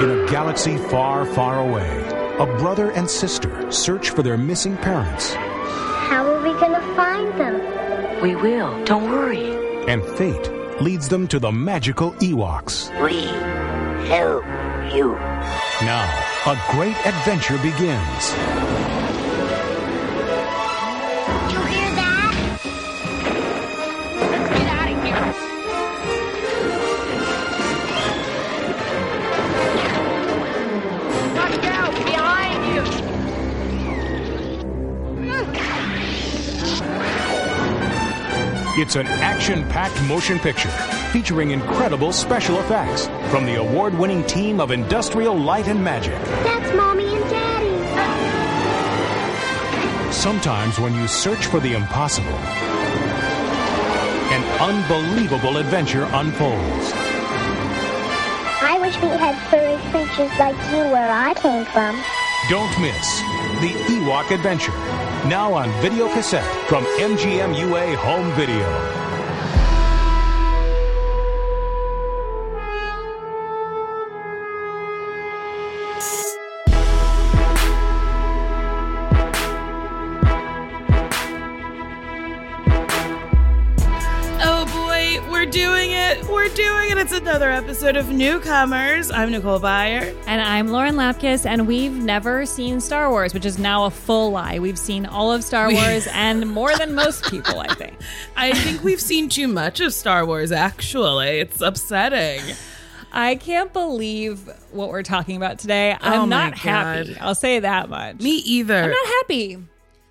In a galaxy far, far away, a brother and sister search for their missing parents. How are we going to find them? We will. Don't worry. And fate leads them to the magical Ewoks. We help you. Now, a great adventure begins. You hear that? Let's get out of here. It's an action-packed motion picture featuring incredible special effects from the award-winning team of Industrial Light and Magic. That's Mommy and Daddy. Sometimes when you search for the impossible, an unbelievable adventure unfolds. I wish we had furry creatures like you where I came from. Don't miss The Ewok Adventure, now on video cassette from MGM UA Home Video. Oh boy, we're doing it. We're doing it. It's another episode of Newcomers. I'm Nicole Byer. And I'm Lauren Lapkus, and we've never seen Star Wars, which is now a full lie. We've seen all of Star Wars and more than most people, I think. I think we've seen too much of Star Wars, actually. It's upsetting. I can't believe what we're talking about today. I'm not happy. I'll say that much. Me either. I'm not happy.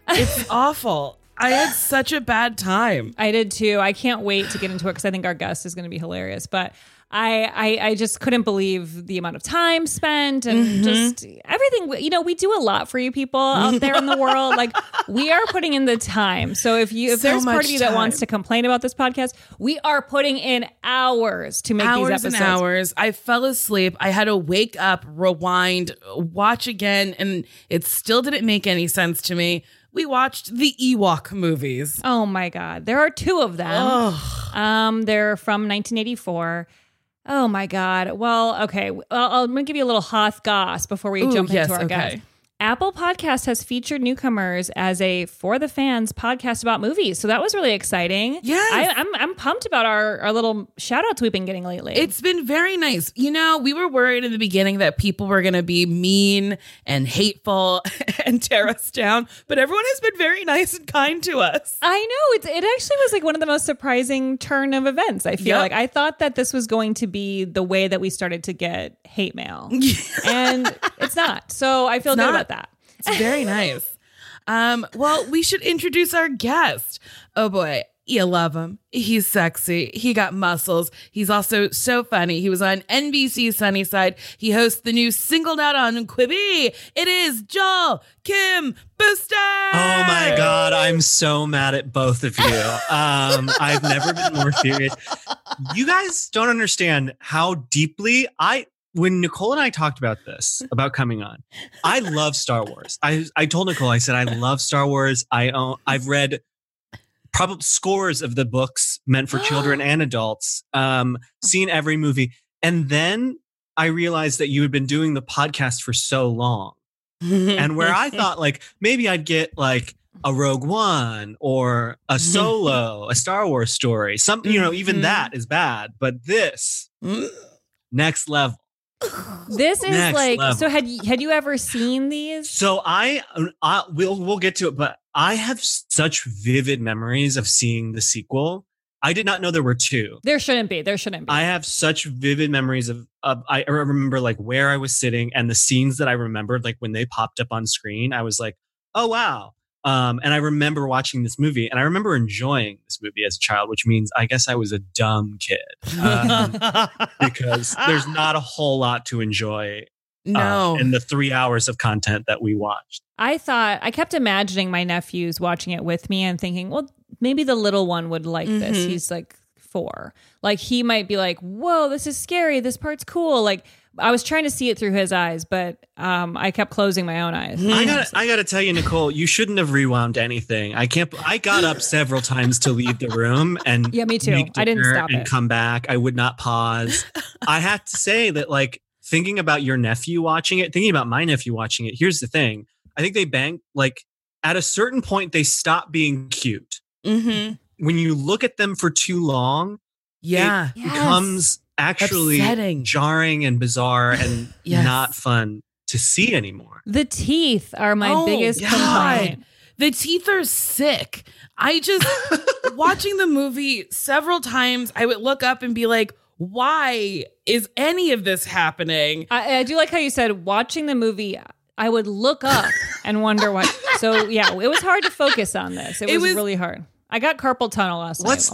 It's awful. I had such a bad time. I did too. I can't wait to get into it because I think our guest is going to be hilarious. But I just couldn't believe the amount of time spent and just everything. You know, we do a lot for you people out there in the world. Like, we are putting in the time. So if there's part of you that wants to complain about this podcast, we are putting in hours to make these episodes. And hours. I fell asleep. I had to wake up, rewind, watch again, and it still didn't make any sense to me. We watched the Ewok movies. Oh, my God. There are two of them. Oh. They're from 1984. Oh, my God. Well, okay. Well, I'm going to give you a little Hoth goss before we jump into our guest. Apple Podcast has featured Newcomers as a For the Fans podcast about movies. So that was really exciting. Yes. I'm pumped about our little shout-outs we've been getting lately. It's been very nice. You know, we were worried in the beginning that people were going to be mean and hateful and tear us down. But everyone has been very nice and kind to us. I know. It actually was like one of the most surprising turn of events, I feel like. I thought that this was going to be the way that we started to get hate mail. And it's not. So I feel good about that. It's very nice. Well, we should introduce our guest. Oh boy, you love him. He's sexy. He got muscles. He's also so funny. He was on NBC Sunnyside. He hosts the new Singled Out on Quibi. It is Joel Kim Booster. Oh my God, I'm so mad at both of you. I've never been more furious. You guys don't understand how deeply when Nicole and I talked about this, about coming on, I love Star Wars. I told Nicole, I said, I love Star Wars. I've read probably scores of the books meant for children and adults, seen every movie. And then I realized that you had been doing the podcast for so long. And where I thought, like, maybe I'd get like a Rogue One or a Solo, a Star Wars story. Some, you know, even that is bad. But this next level. This is next like level. So. Had you ever seen these? So I we'll get to it, but I have such vivid memories of seeing the sequel. I did not know there were two. There shouldn't be. There shouldn't be. I have such vivid memories of I remember like where I was sitting and the scenes that I remembered, like when they popped up on screen, I was like, oh, wow. And I remember watching this movie and I remember enjoying this movie as a child, which means I guess I was a dumb kid because there's not a whole lot to enjoy. No. In the 3 hours of content that we watched. I kept imagining my nephews watching it with me and thinking, well, maybe the little one would like this. He's like 4. Like he might be like, whoa, this is scary. This part's cool. Like I was trying to see it through his eyes, but I kept closing my own eyes. I gotta tell you, Nicole, you shouldn't have rewound anything. I got up several times to leave the room and yeah, me too. I didn't stop and come back. I would not pause. I have to say that like, thinking about my nephew watching it, here's the thing. I think they bang, like, at a certain point, they stop being cute. Mm-hmm. When you look at them for too long, it becomes actually upsetting, jarring and bizarre and not fun to see anymore. The teeth are my biggest complaint. The teeth are sick. I just, watching the movie several times, I would look up and be like, why is any of this happening? I do like how you said watching the movie, I would look up and wonder why. So, yeah, it was hard to focus on this. It was really hard. I got carpal tunnel last night. What's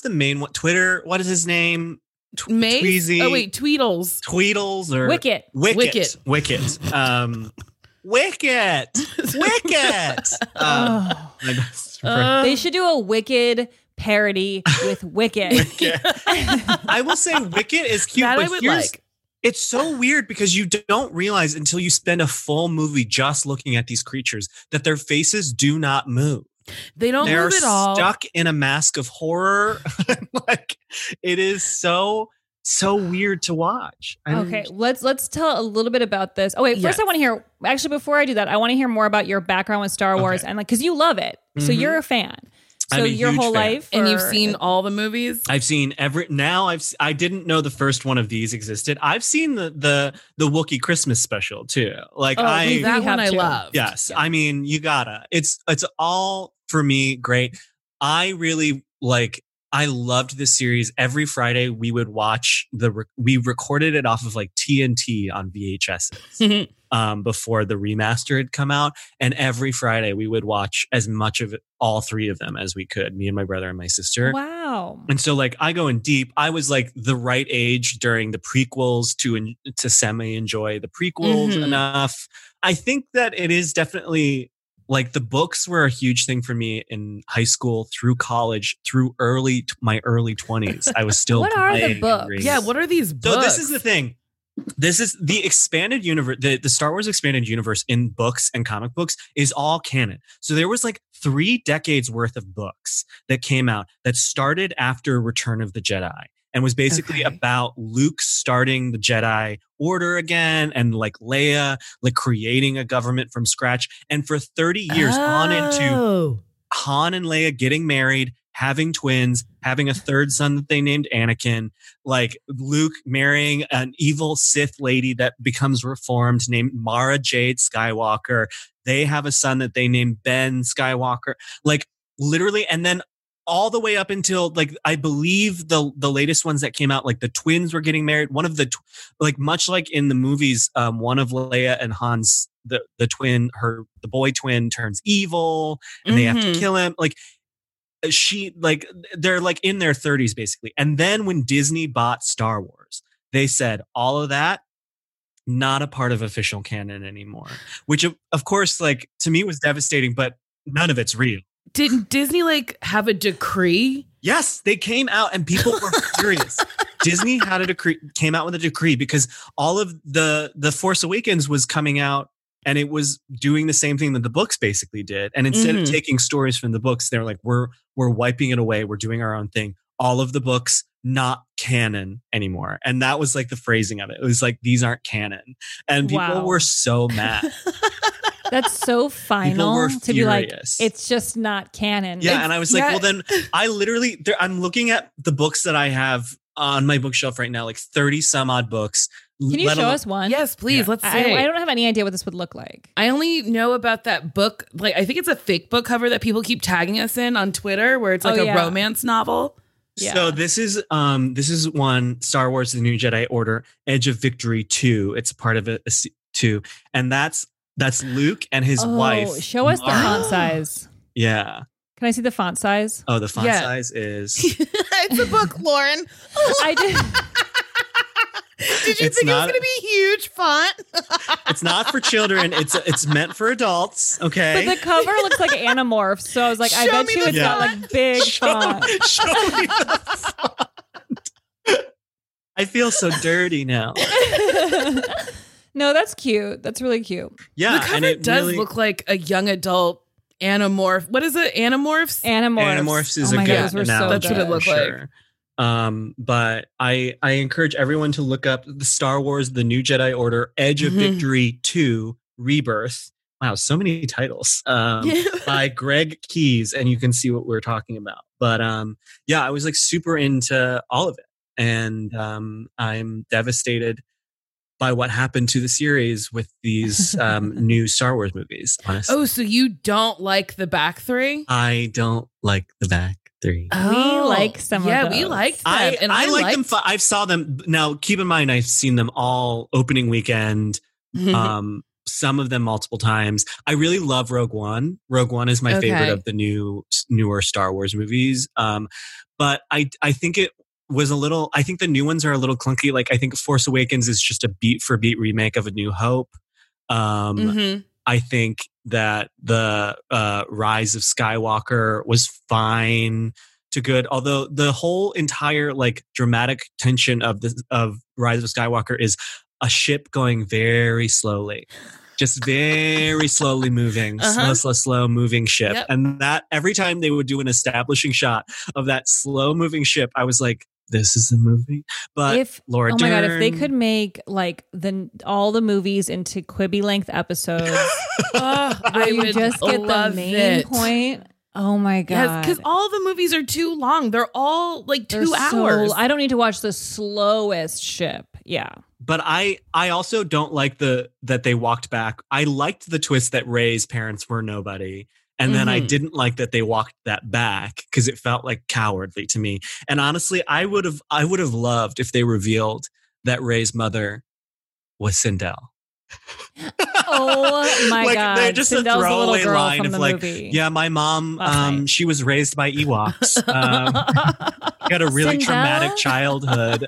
the main one? Twitter? What is his name? Mace? Tweezy? Oh, wait, Tweedles. Tweedles or Wicket. Wicket. Wicket. They should do a Wicked parody with Wicket. I will say Wicket is cute, that but I would like. It's so weird because you don't realize until you spend a full movie just looking at these creatures that their faces do not move. They don't move at all. They're stuck in a mask of horror. Like it is so weird to watch. Let's tell a little bit about this. Oh wait, first I want to hear. Actually, before I do that, I want to hear more about your background with Star Wars and like because you love it, so you're a fan. So your whole life, and you've seen all the movies. I've seen every. Now I didn't know the first one of these existed. I've seen the Wookiee Christmas special too. Like that one I love. Yes, yeah. I mean you gotta. It's all for me. Great. I really like. I loved this series. Every Friday we would watch we recorded it off of like TNT on VHSs. Before the remaster had come out. And every Friday we would watch as much of all three of them as we could, me and my brother and my sister. Wow. And so like I go in deep. I was like the right age during the prequels to semi-enjoy the prequels enough. I think that it is definitely like the books were a huge thing for me in high school through college, through my early 20s. I was still What are the books? Yeah, what are these books? So this is the thing. This is the expanded universe, the Star Wars expanded universe in books and comic books is all canon. So there was like 3 decades worth of books that came out that started after Return of the Jedi and was basically about Luke starting the Jedi Order again and like Leia, like creating a government from scratch. And for 30 years on into Han and Leia getting married, having twins, having a third son that they named Anakin, like Luke marrying an evil Sith lady that becomes reformed named Mara Jade Skywalker. They have a son that they named Ben Skywalker, like literally. And then all the way up until like, I believe the latest ones that came out, like the twins were getting married. One of the, like much like in the movies, one of Leia and Han's, the twin, the boy twin turns evil and they have to kill him. Like, they're like in their 30s basically. And then when Disney bought Star Wars, they said all of that not a part of official canon anymore, which of course like to me was devastating, but none of it's real. Didn't Disney like have a decree? Yes, they came out and people were furious. Disney had a decree, came out with a decree because all of the Force Awakens was coming out. And it was doing the same thing that the books basically did. And instead of taking stories from the books, they're like, we're wiping it away. We're doing our own thing. all of the books not canon anymore. And that was like the phrasing of it. It was like, these aren't canon. And people were so mad. That's so final to be like, it's just not canon. Yeah. And I was like, well, then I literally, I'm looking at the books that I have on my bookshelf right now, like 30 some odd books. Can you show us one? Yes, please. Yeah. Let's see. I don't have any idea what this would look like. I only know about that book. Like, I think it's a fake book cover that people keep tagging us in on Twitter, where it's like a romance novel. Yeah. So this is one, Star Wars, The New Jedi Order, Edge of Victory 2. It's part of a 2. And that's Luke and his wife. Show us the font size. Yeah. Can I see the font size? Oh, the font size is... It's a book, Lauren. I did you think it was going to be huge font? It's not for children. It's meant for adults. Okay. But the cover looks like Animorphs. So I was like, I bet you it's got like big font. Show me the font. I feel so dirty now. No, that's cute. That's really cute. Yeah. The cover does look like a young adult Animorph. What is it? Animorphs? Animorphs is good analogy. That's what it looked like. But I encourage everyone to look up the Star Wars, The New Jedi Order, Edge of Victory 2, Rebirth. Wow, so many titles by Greg Keyes, and you can see what we're talking about. But I was like super into all of it, and I'm devastated by what happened to the series with these new Star Wars movies. Honestly. Oh, so you don't like the back three? I don't like the back three. Oh, we like some of those. Yeah, we liked them. I liked them. I saw them. Now, keep in mind, I've seen them all opening weekend. Some of them multiple times. I really love Rogue One. Rogue One is my favorite of the newer Star Wars movies. But I think it was a little... I think the new ones are a little clunky. Like, I think Force Awakens is just a beat-for-beat remake of A New Hope. I think that the Rise of Skywalker was fine to good. Although the whole entire like dramatic tension of Rise of Skywalker is a ship going very slowly. Just very slowly moving, slow moving ship. Yep. And that every time they would do an establishing shot of that slow moving ship, I was like, this is the movie. But Laura Dern, God, if they could make like all the movies into Quibi length episodes, I would just get the main point. Oh my God. Yes, because all the movies are too long. They're all like 2 hours. I don't need to watch the slowest ship. Yeah. But I also don't like that they walked back. I liked the twist that Rey's parents were nobody. And then I didn't like that they walked that back because it felt like cowardly to me. And honestly, I would have loved if they revealed that Rey's mother was Cindel. Oh my God. They're just Cindel's a throwaway line of like, movie. Yeah, my mom, she was raised by Ewoks. Got a really traumatic childhood.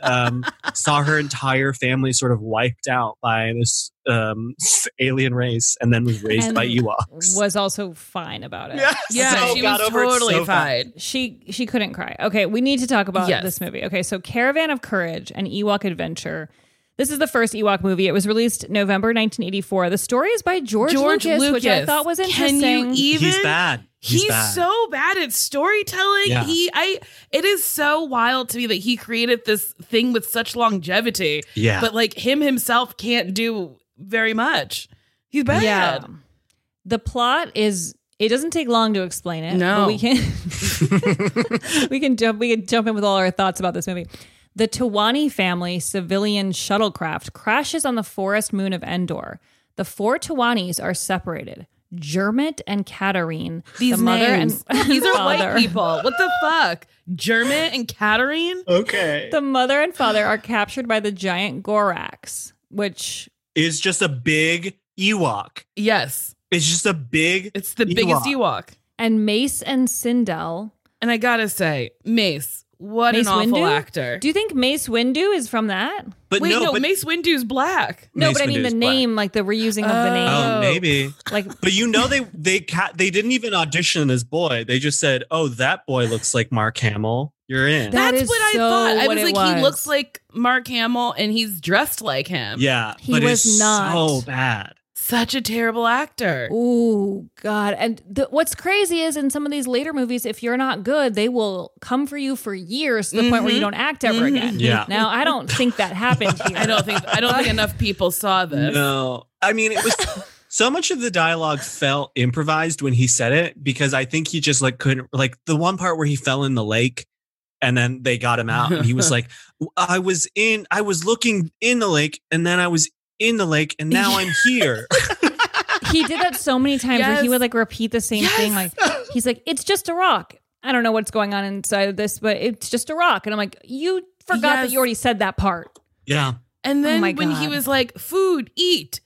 Saw her entire family sort of wiped out by this alien race, and then was raised by Ewoks. Was also fine about it. Yes. Yeah, so she was totally fine. She couldn't cry. Okay, we need to talk about this movie. Okay, so Caravan of Courage, an Ewok adventure. This is the first Ewok movie. It was released November 1984. The story is by George Lucas, which I thought was interesting. Can you even? He's bad. He's so bad at storytelling. Yeah. It is so wild to me that he created this thing with such longevity. Yeah. But like him himself can't do very much. He's bad. Yeah. The plot is... It doesn't take long to explain it. No. But we can jump in with all our thoughts about this movie. The Towani family civilian shuttlecraft crashes on the forest moon of Endor. The 4 Tawanis are separated. Jermit and Katarine. These the mother names. And these are white people. What the fuck? Jermit and Katarine? Okay. The mother and father are captured by the giant Gorax, which... is just a big Ewok. Yes. It's just a big... It's the biggest Ewok. And Mace and Cindel. And I gotta say, Mace... What an awful actor. Do you think Mace Windu is from that? But Wait, no, Mace Windu's black. No, but I mean the name, like the reusing of the name. Oh, maybe. Like, but you know they didn't even audition as boy. They just said, oh, that boy looks like Mark Hamill. You're in. That's what I thought. I was like, he looks like Mark Hamill and he's dressed like him. Yeah, he was not so bad. such a terrible actor. Ooh, God. And what's crazy is in some of these later movies, if you're not good, they will come for you for years to the point where you don't act ever again. Yeah. Now, I don't think that happened here. I don't think enough people saw this. No. I mean, it was... So much of the dialogue felt improvised when he said it, because I think he just couldn't, the one part where he fell in the lake and then they got him out and he was like, I was looking in the lake and then I was in the lake and now I'm here. He did that so many times where he would repeat the same thing. He's like, it's just a rock. I don't know what's going on inside of this, but it's just a rock. And I'm like, you forgot that you already said that part. Yeah. And then when he was like, food, eat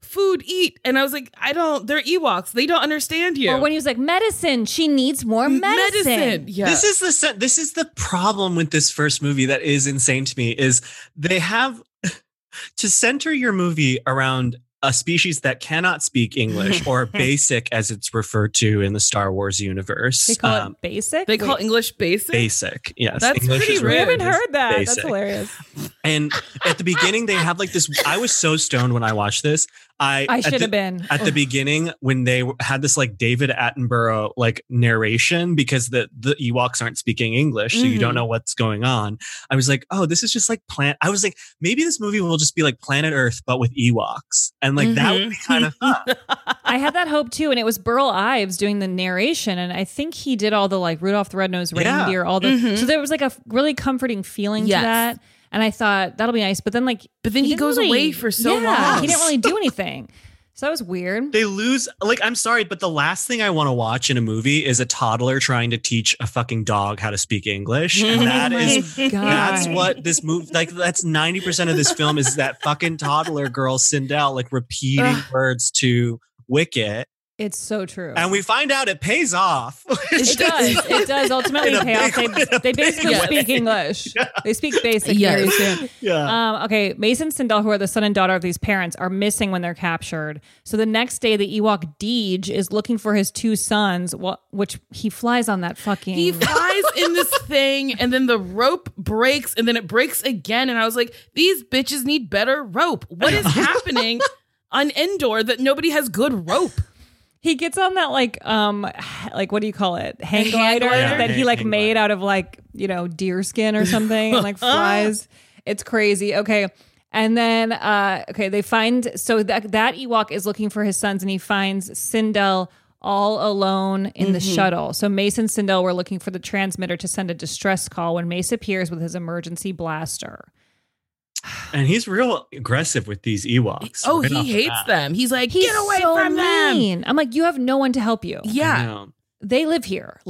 food, eat. And I was like, they're Ewoks. They don't understand you. Or when he was like, medicine, she needs more medicine. Yeah. This is the problem with this first movie that is insane to me, is they have to center your movie around a species that cannot speak English, or basic as it's referred to in the Star Wars universe. They call it basic? They call English basic? Basic, yes. That's English pretty rude. I haven't heard that. Basic. That's hilarious. And at the beginning, they have this... I was so stoned when I watched this. I should have been. At the beginning, when they had this David Attenborough narration, because the Ewoks aren't speaking English, so you don't know what's going on. I was like, oh, this is just plant. I was like, maybe this movie will just be Planet Earth, but with Ewoks. And that would be kind of fun. I had that hope too. And it was Burl Ives doing the narration. And I think he did all the Rudolph the Red-Nosed Reindeer, all the, so there was a really comforting feeling to that. And I thought that'll be nice. But then he goes away for so long. He didn't really do anything. So that was weird. They lose, I'm sorry, but the last thing I want to watch in a movie is a toddler trying to teach a fucking dog how to speak English. And that that's what this movie, that's 90% of this film is that fucking toddler girl, Cindel, repeating words to Wicket. It's so true. And we find out it pays off. It does ultimately pay off. They basically speak English. Yeah. They speak basic very soon. Yeah. Okay, Mace and Cindel, who are the son and daughter of these parents, are missing when they're captured. So the next day, the Ewok Deej is looking for his two sons, which he flies on that fucking... He flies in this thing, and then the rope breaks, and then it breaks again. And I was like, these bitches need better rope. What is happening on Endor that nobody has good rope? He gets on that what do you call it? Hang glider that he made out of deer skin or something and flies. It's crazy. Okay. And then they find, so that Ewok is looking for his sons and he finds Cindel all alone in the shuttle. So Mace and Cindel were looking for the transmitter to send a distress call when Mace appears with his emergency blaster. And he's real aggressive with these Ewoks. Oh, right, he hates them. He's like, get away from them. I'm like, you have no one to help you. Yeah. They live here.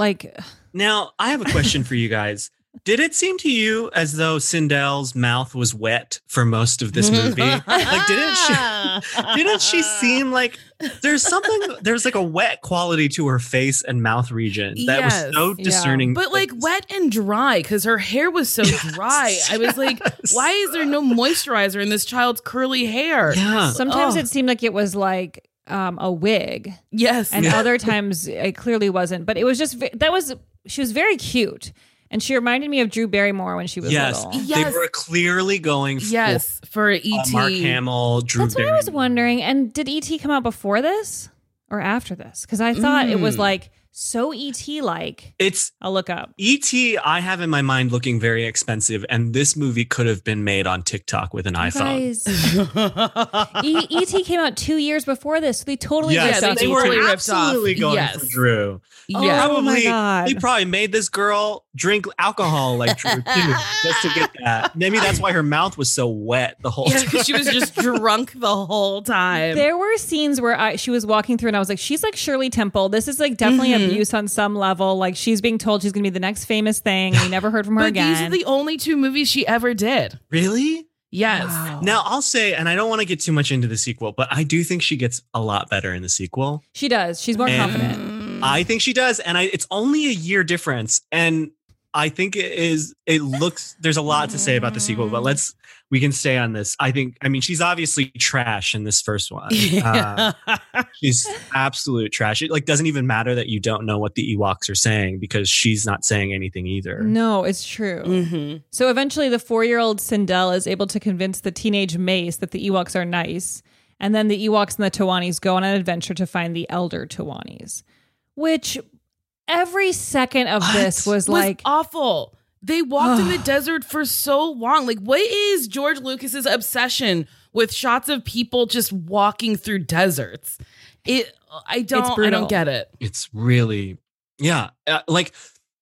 Now, I have a question for you guys. Did it seem to you as though Cindel's mouth was wet for most of this movie? Didn't she seem like there's something, there's a wet quality to her face and mouth region that was so discerning. But wet and dry, because her hair was so dry. I was like, why is there no moisturizer in this child's curly hair? Yeah. Sometimes it seemed like it was a wig. Yes. And other times it clearly wasn't. But it was just, she was very cute. And she reminded me of Drew Barrymore when she was little. Yes. They were clearly going for E.T. Mark Hamill, Drew Barrymore. That's what I was wondering. And did E.T. come out before this or after this? Because I thought it was so E.T.-like. I'll look up. E.T. I have in my mind looking very expensive. And this movie could have been made on TikTok with an iPhone. E.T. came out 2 years before this. So they totally were absolutely ripped off. Going for Drew. Yeah. Oh, my God. He probably made this girl drink alcohol like Drew, too, just to get that. Maybe that's why her mouth was so wet the whole time. Because she was just drunk the whole time. There were scenes where she was walking through and I was like, she's like Shirley Temple. This is definitely abuse on some level. She's being told she's going to be the next famous thing. We never heard from her again. But these are the only two movies she ever did. Really? Yes. Wow. Now I'll say, and I don't want to get too much into the sequel, but I do think she gets a lot better in the sequel. She does. She's more confident. I think she does. And it's only a year difference. And I think there's a lot to say about the sequel, but we can stay on this. I mean, she's obviously trash in this first one. She's absolute trash. It doesn't even matter that you don't know what the Ewoks are saying because she's not saying anything either. No, it's true. Mm-hmm. So eventually the 4-year-old Cindel is able to convince the teenage Mace that the Ewoks are nice. And then the Ewoks and the Tewanis go on an adventure to find the elder Tewanis, which every second of this was like awful. They walked in the desert for so long. Like, what is George Lucas's obsession with shots of people just walking through deserts? I don't get it. It's really, yeah. Like,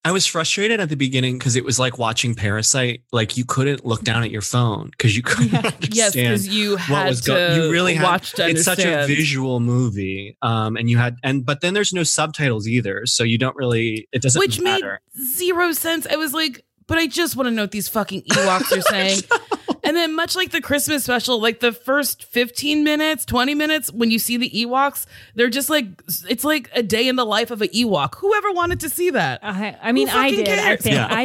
I was frustrated at the beginning because it was like watching Parasite. Like, you couldn't look down at your phone because you couldn't understand. Yes, because you had to watch to understand. It's such a visual movie, and you had but then there's no subtitles either, so you don't really. It doesn't. Which matter. Made zero sense. I was like, but I just want to know what these fucking Ewoks are saying. And then, much like the Christmas special, like the first 15 minutes, 20 minutes, when you see the Ewoks, they're just like, it's like a day in the life of an Ewok. Whoever wanted to see that? I mean, I did. I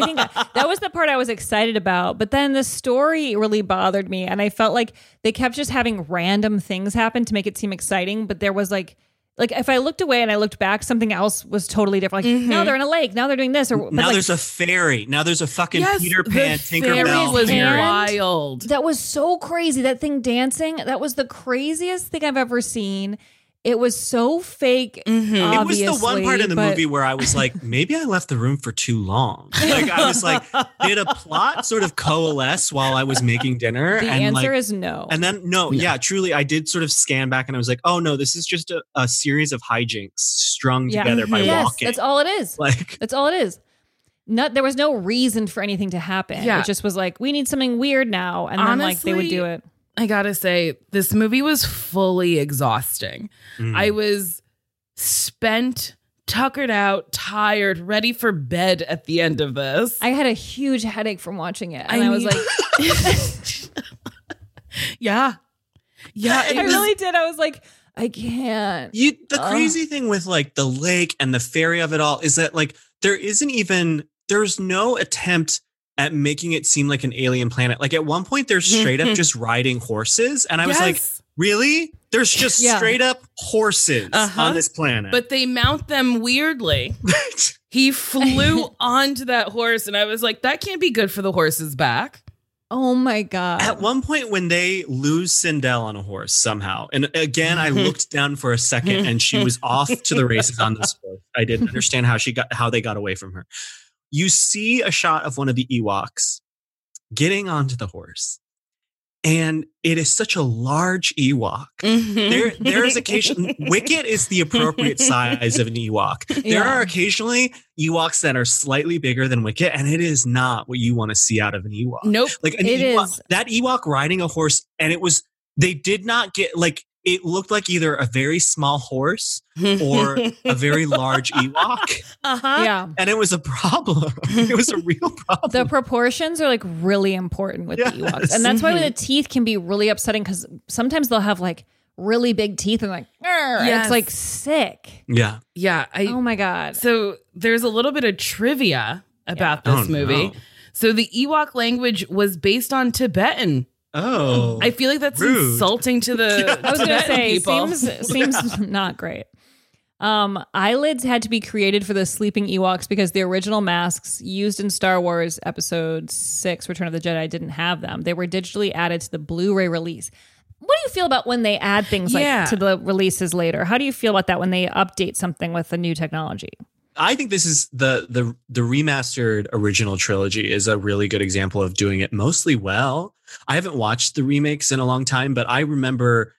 think that was the part I was excited about. But then the story really bothered me. And I felt like they kept just having random things happen to make it seem exciting. But there was like if I looked away and I looked back, something else was totally different. Like, now they're in a lake. Now they're doing this. Or now there's a fairy. Now there's a fucking Peter Pan, Tinkerbell. Was wild. That was so crazy. That thing dancing. That was the craziest thing I've ever seen. It was so fake. Mm-hmm. It was the one part in the movie where I was like, maybe I left the room for too long. Like, I was like, did a plot sort of coalesce while I was making dinner? The answer is no. And then yeah, truly, I did sort of scan back and I was like, oh no, this is just a series of hijinks strung together by walking. That's all it is. Like, that's all it is. There was no reason for anything to happen. Yeah. It just was like, we need something weird now, and honestly, then like they would do it. I gotta say, this movie was fully exhausting. I was spent, tuckered out, tired, ready for bed at the end of this. I had a huge headache from watching it. And I was like, yeah. I really did. I was like, I can't. The crazy thing with like the lake and the fairy of it all is that like, there's no attempt at making it seem like an alien planet. Like, at one point they're straight up just riding horses. And I was like, really? There's just straight up horses on this planet. But they mount them weirdly. He flew onto that horse. And I was like, that can't be good for the horse's back. Oh my God. At one point when they lose Cindel on a horse somehow. And again, I looked down for a second and she was off to the races on this horse. I didn't understand how they got away from her. You see a shot of one of the Ewoks getting onto the horse. And it is such a large Ewok. There is occasionally... Wicket is the appropriate size of an Ewok. There are occasionally Ewoks that are slightly bigger than Wicket, and it is not what you want to see out of an Ewok. Nope. Like it is. That Ewok riding a horse, and it was... They did not get... like. It looked like either a very small horse or a very large Ewok. Yeah. And it was a problem. It was a real problem. The proportions are like really important with the Ewoks. And that's why the teeth can be really upsetting, because sometimes they'll have like really big teeth and like, it's like sick. Yeah. Yeah. Oh my God. So there's a little bit of trivia about this movie. No. So the Ewok language was based on Tibetan. Oh, I feel like that's rude. Insulting to the I was gonna say people. Seems not great. Eyelids had to be created for the sleeping Ewoks because the original masks used in Star Wars Episode 6, Return of the Jedi, didn't have them. They were digitally added to the Blu-ray release. What do you feel about when they add things like to the releases later? How do you feel about that when they update something with the new technology? I think this is the remastered original trilogy is a really good example of doing it mostly well. I haven't watched the remakes in a long time, but I remember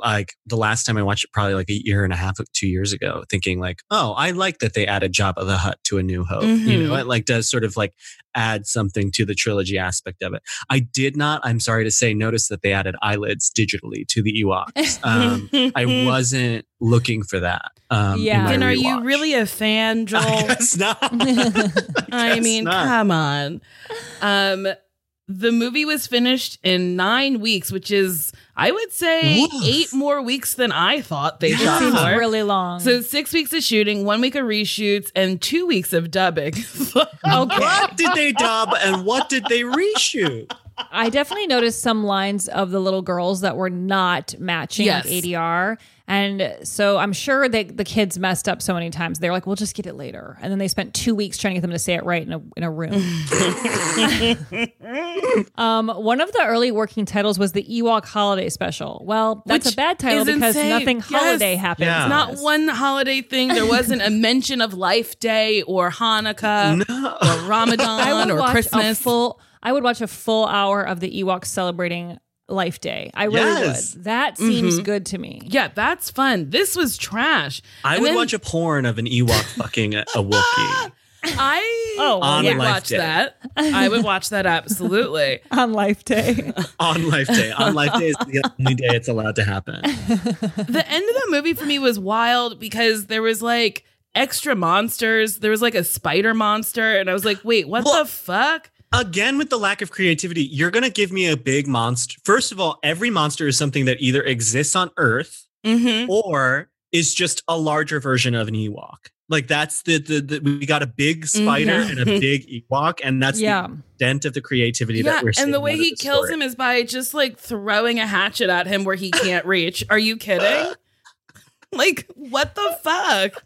like the last time I watched it, probably like a year and a half, 2 years ago, thinking like, oh, I like that they added Jabba the Hutt to A New Hope. You know, it like does sort of like add something to the trilogy aspect of it. I did not, I'm sorry to say, notice that they added eyelids digitally to the Ewoks. I wasn't looking for that. And are you really a fan, Joel? I guess not. I mean, come on. The movie was finished in 9 weeks, which is, I would say, 8 more weeks than I thought they shot for. Really long. So 6 weeks of shooting, 1 week of reshoots, and 2 weeks of dubbing. Okay. What did they dub and what did they reshoot? I definitely noticed some lines of the little girls that were not matching like ADR. And so I'm sure that the kids messed up so many times. They're like, we'll just get it later. And then they spent 2 weeks trying to get them to say it right in a room. One of the early working titles was the Ewok Holiday Special. Well, that's a bad title because nothing holiday happens. Yeah. Not one holiday thing. There wasn't a mention of Life Day or Hanukkah or Ramadan or Christmas. I would watch a full hour of the Ewoks celebrating Life Day. I really would. That seems good to me. Yeah, that's fun. This was trash. I would watch a porn of an Ewok fucking a Wookiee. I would watch that absolutely. On Life Day. On Life Day is the only day it's allowed to happen. The end of the movie for me was wild because there was like extra monsters. There was like a spider monster, and I was like, wait, what the fuck? Again, with the lack of creativity, you're going to give me a big monster. First of all, every monster is something that either exists on Earth or is just a larger version of an Ewok. Like, that's the we got a big spider and a big Ewok, and that's the extent of the creativity that we're seeing. And the way he kills him is by just like throwing a hatchet at him where he can't reach. Are you kidding? Like, what the fuck?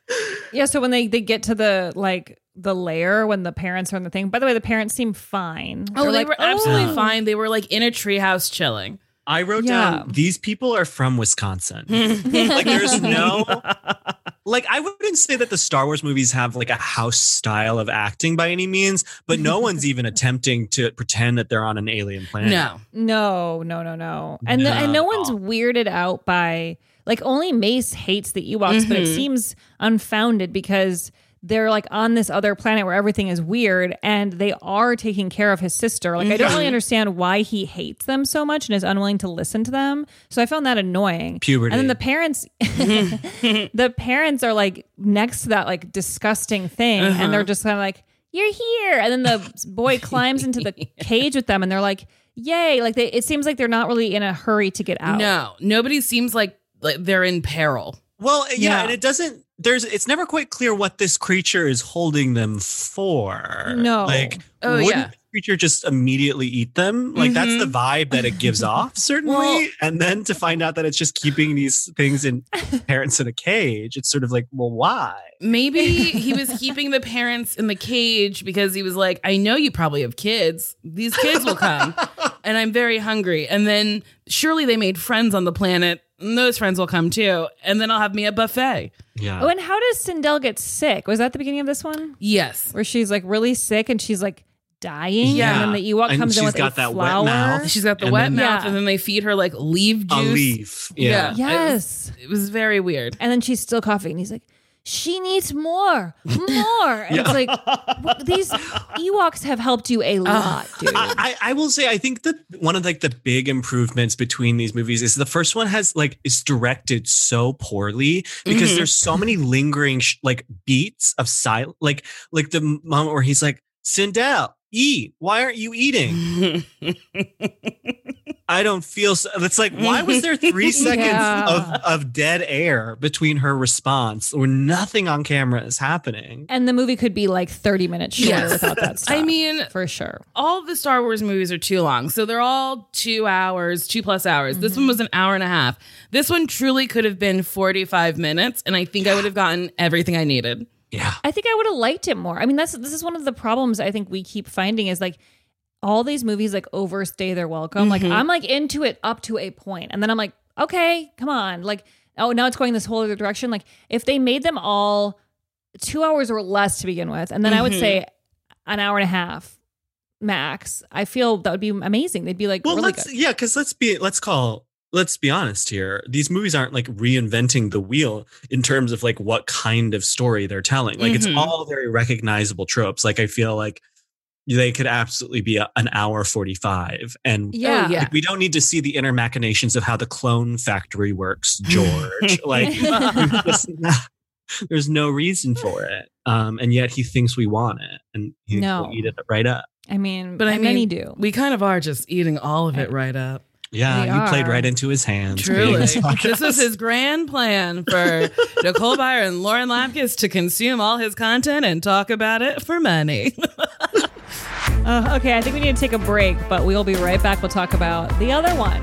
Yeah, so when they get to the like the lair, when the parents are in the thing. By the way, the parents seem fine. Oh, they were absolutely fine. They were like in a treehouse chilling. I wrote down, these people are from Wisconsin. Like, there's no... Like, I wouldn't say that the Star Wars movies have like a house style of acting by any means, but no one's even attempting to pretend that they're on an alien planet. No. And no one's weirded out by... Like, only Mace hates the Ewoks, but it seems unfounded because... They're like on this other planet where everything is weird, and they are taking care of his sister. Like, I don't really understand why he hates them so much and is unwilling to listen to them. So I found that annoying. Puberty. And then the parents, are like next to that like disgusting thing, and they're just kind of like, "You're here." And then the boy climbs into the cage with them, and they're like, "Yay!" Like it seems like they're not really in a hurry to get out. No, nobody seems like they're in peril. Well, yeah, and it doesn't. It's never quite clear what this creature is holding them for. No. Like, wouldn't the creature just immediately eat them? Like, that's the vibe that it gives off, certainly. Well, and then to find out that it's just keeping these things in parents in a cage, it's sort of like, well, why? Maybe he was keeping the parents in the cage because he was like, I know you probably have kids. These kids will come. And I'm very hungry. And then surely they made friends on the planet. And those friends will come too. And then I'll have me a buffet. Yeah. Oh, and how does Cindel get sick? Was that the beginning of this one? Yes. Where she's like really sick and she's like dying. Yeah. And then the Ewok comes in with a flower. Wet mouth. She's got the wet mouth. And then they feed her like leaf juice. A leaf. Yeah. Yes. It was very weird. And then she's still coughing. And he's like, she needs more. And it's like, these Ewoks have helped you a lot, dude. I will say, I think that one of like the big improvements between these movies is the first one is directed so poorly because there's so many lingering beats of silence. Like the moment where he's like, Cindel, eat. Why aren't you eating? I don't feel so. It's like, why was there 3 seconds of dead air between her response where nothing on camera is happening? And the movie could be like 30 minutes shorter without that stuff. I mean, for sure. All the Star Wars movies are too long. So they're all 2 hours, 2+ hours. This one was an hour and a half. This one truly could have been 45 minutes. And I think I would have gotten everything I needed. Yeah, I think I would have liked it more. I mean, this is one of the problems I think we keep finding is like all these movies like overstay their welcome. Like I'm like into it up to a point, and then I'm like, okay, come on. Like, oh, now it's going this whole other direction. Like if they made them all 2 hours or less to begin with, and then I would say an hour and a half max, I feel that would be amazing. They'd be like, well, really good. Yeah, because let's be honest here. These movies aren't like reinventing the wheel in terms of like what kind of story they're telling. Like it's all very recognizable tropes. Like I feel like they could absolutely be an hour 45. And we don't need to see the inner machinations of how the clone factory works, George. Like there's no reason for it. And yet he thinks we want it and he will eat it right up. I mean, many do. We kind of are just eating all of it right up. Yeah, you played right into his hands. Truly. This is his grand plan for Nicole Byer and Lauren Lapkus to consume all his content and talk about it for money. Okay, I think we need to take a break, but we'll be right back. We'll talk about the other one.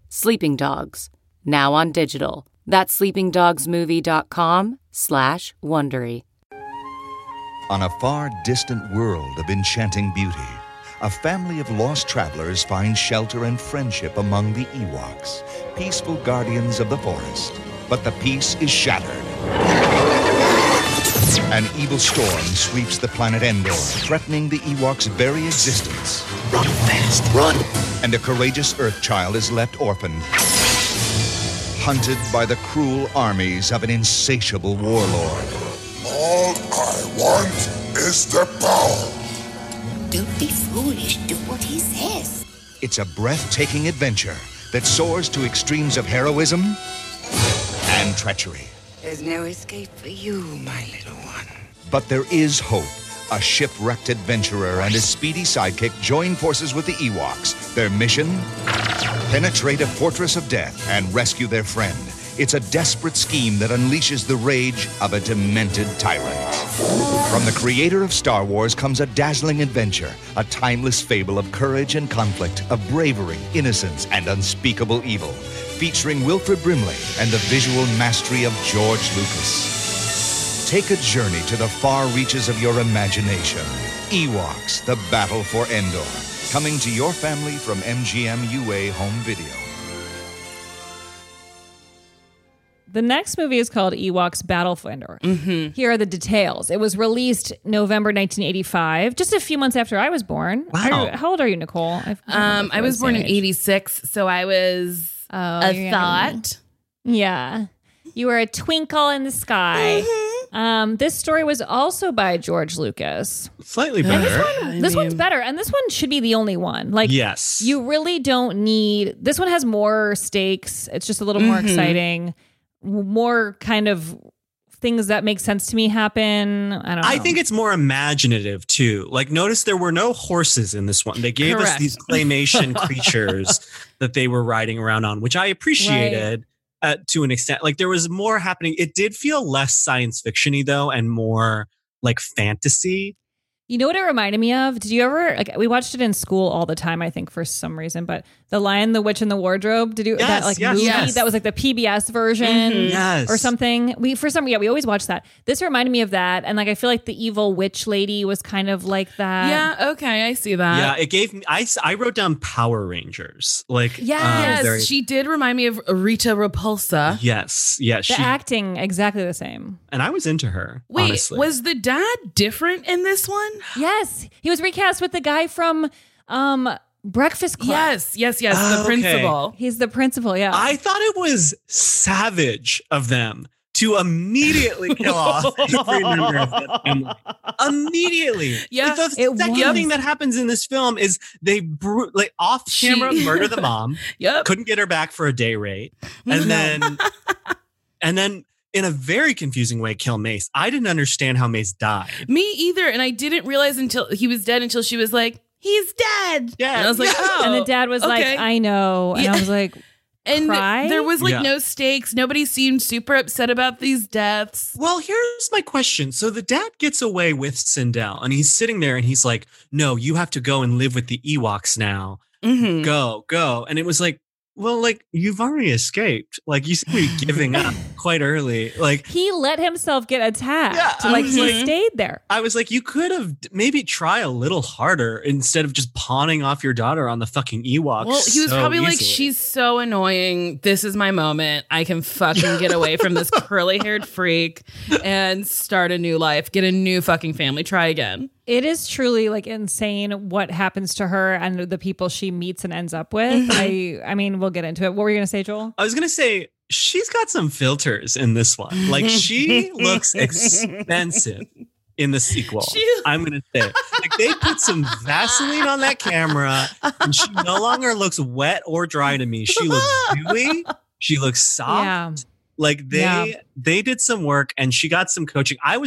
Sleeping Dogs, now on digital. That's sleepingdogsmovie.com/Wondery. On a far distant world of enchanting beauty, a family of lost travelers finds shelter and friendship among the Ewoks, peaceful guardians of the forest. But the peace is shattered. An evil storm sweeps the planet Endor, threatening the Ewoks' very existence. Run fast, run! And a courageous Earth child is left orphaned, hunted by the cruel armies of an insatiable warlord. All I want is the power. Don't be foolish, do what he says. It's a breathtaking adventure that soars to extremes of heroism and treachery. There's no escape for you, my little one. But there is hope. A shipwrecked adventurer and his speedy sidekick join forces with the Ewoks. Their mission? Penetrate a fortress of death and rescue their friend. It's a desperate scheme that unleashes the rage of a demented tyrant. From the creator of Star Wars comes a dazzling adventure, a timeless fable of courage and conflict, of bravery, innocence, and unspeakable evil, featuring Wilford Brimley and the visual mastery of George Lucas. Take a journey to the far reaches of your imagination. Ewoks, The Battle for Endor, coming to your family from MGM UA Home Video. The next movie is called Ewoks Battle for Endor. Mm-hmm. Here are the details. It was released November 1985, just a few months after I was born. Wow. How old are you, Nicole? I was born in 86, so I was a thought. Yeah. You were a twinkle in the sky. Mm-hmm. This story was also by George Lucas. Slightly better. This one's better, and this one should be the only one. Like, yes. You really don't need... This one has more stakes. It's just a little more exciting. More kind of things that make sense to me happen. I don't know. I think it's more imaginative too. Like, notice there were no horses in this one. They gave us these claymation creatures that they were riding around on, which I appreciated to an extent. Like, there was more happening. It did feel less science fiction-y though, and more like fantasy. You know what it reminded me of? Did you ever, like, we watched it in school all the time, I think, for some reason, but The Lion, the Witch, and the Wardrobe, movie that was like the PBS version or something? We always watched that. This reminded me of that, and like I feel like the evil witch lady was kind of like that. Yeah, okay, I see that. Yeah, it gave me, I wrote down Power Rangers. Like, yes, she did remind me of Rita Repulsa. Yes, yes. The acting, exactly the same. And I was into her, honestly. Was the dad different in this one? Yes, he was recast with the guy from Breakfast Club. Yes, the principal. Okay. He's the principal, yeah. I thought it was savage of them to immediately kill off every member of that family. Immediately. Yeah, the second thing that happens in this film is they off-camera murder the mom. Yep. Couldn't get her back for a day rate. And then in a very confusing way, kill Mace. I didn't understand how Mace died. Me either. And I didn't realize until he was dead, until she was like, he's dead. Yeah. And I was like, oh. And the dad was like, I know. And I was like, and there was like no stakes. Nobody seemed super upset about these deaths. Well, here's my question. So the dad gets away with Cindel and he's sitting there and he's like, no, you have to go and live with the Ewoks now. Mm-hmm. Go. And it was like, well, like, you've already escaped. Like, you seem to be giving up quite early. Like, he let himself get attacked. Yeah, like, he stayed there. I was like, you could have maybe try a little harder instead of just pawning off your daughter on the fucking Ewoks. Well, he was probably easily. Like, she's so annoying. This is my moment. I can fucking get away from this curly-haired freak and start a new life. Get a new fucking family. Try again. It is truly like insane what happens to her and the people she meets and ends up with. I mean, we'll get into it. What were you going to say, Joel? I was going to say she's got some filters in this one. Like, she looks expensive in the sequel. I'm going to say, like, they put some Vaseline on that camera and she no longer looks wet or dry to me. She looks dewy. She looks soft. Yeah. Like, they did some work and she got some coaching. I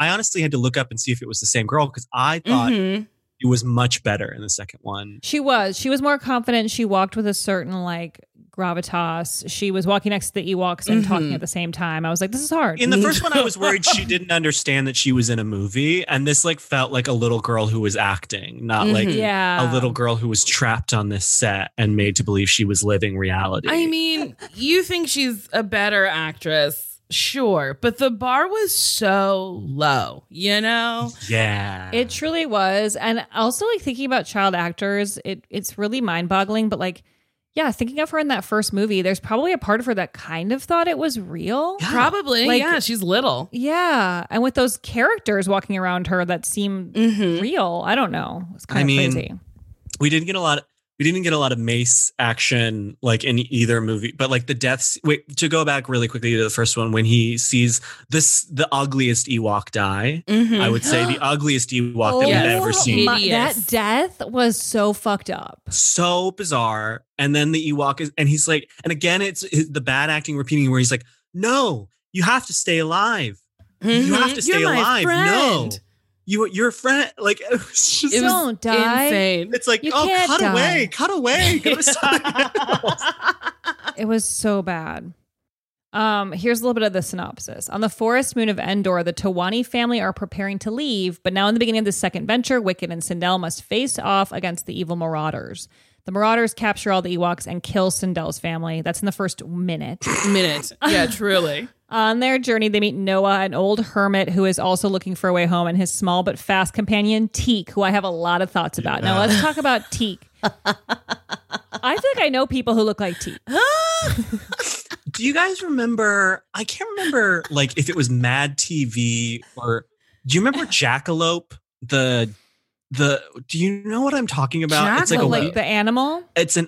honestly had to look up and see if it was the same girl because I thought it was much better in the second one. She was more confident. She walked with a certain like gravitas. She was walking next to the Ewoks and talking at the same time. I was like, this is hard. In the first one, I was worried she didn't understand that she was in a movie, and this like felt like a little girl who was acting, not like a little girl who was trapped on this set and made to believe she was living reality. I mean, you think she's a better actress. Sure, but the bar was so low, you know? Yeah. It truly was. And also, like, thinking about child actors, it's really mind-boggling, but like, yeah, thinking of her in that first movie, there's probably a part of her that kind of thought it was real. Yeah. Probably. Like, yeah, she's little. Yeah. And with those characters walking around her that seem real, I don't know. It's kind of crazy. We didn't get a lot of Mace action like in either movie, but like the deaths. Wait, to go back really quickly to the first one, when he sees the ugliest Ewok die, I would say the ugliest Ewok that we've ever seen. That death was so fucked up, so bizarre. And then the Ewok is, and he's like, and again, it's the bad acting repeating where he's like, no, you have to stay alive. You have to stay alive. No. Your friend, like, it was just don't die. Insane. It's like, cut away. Go to something else. It was so bad. Here's a little bit of the synopsis. On the forest moon of Endor, the Towani family are preparing to leave, but now in the beginning of the second venture, Wicket and Cindel must face off against the evil Marauders. The Marauders capture all the Ewoks and kill Cindel's family. That's in the first minute. Yeah, truly. On their journey, they meet Noah, an old hermit who is also looking for a way home, and his small but fast companion, Teek, who I have a lot of thoughts about. Now, let's talk about Teek. I feel like I know people who look like Teek. Do you guys remember, I can't remember like if it was Mad TV or, do you remember Jackalope? Do you know what I'm talking about? Jackalope, it's like the animal. It's a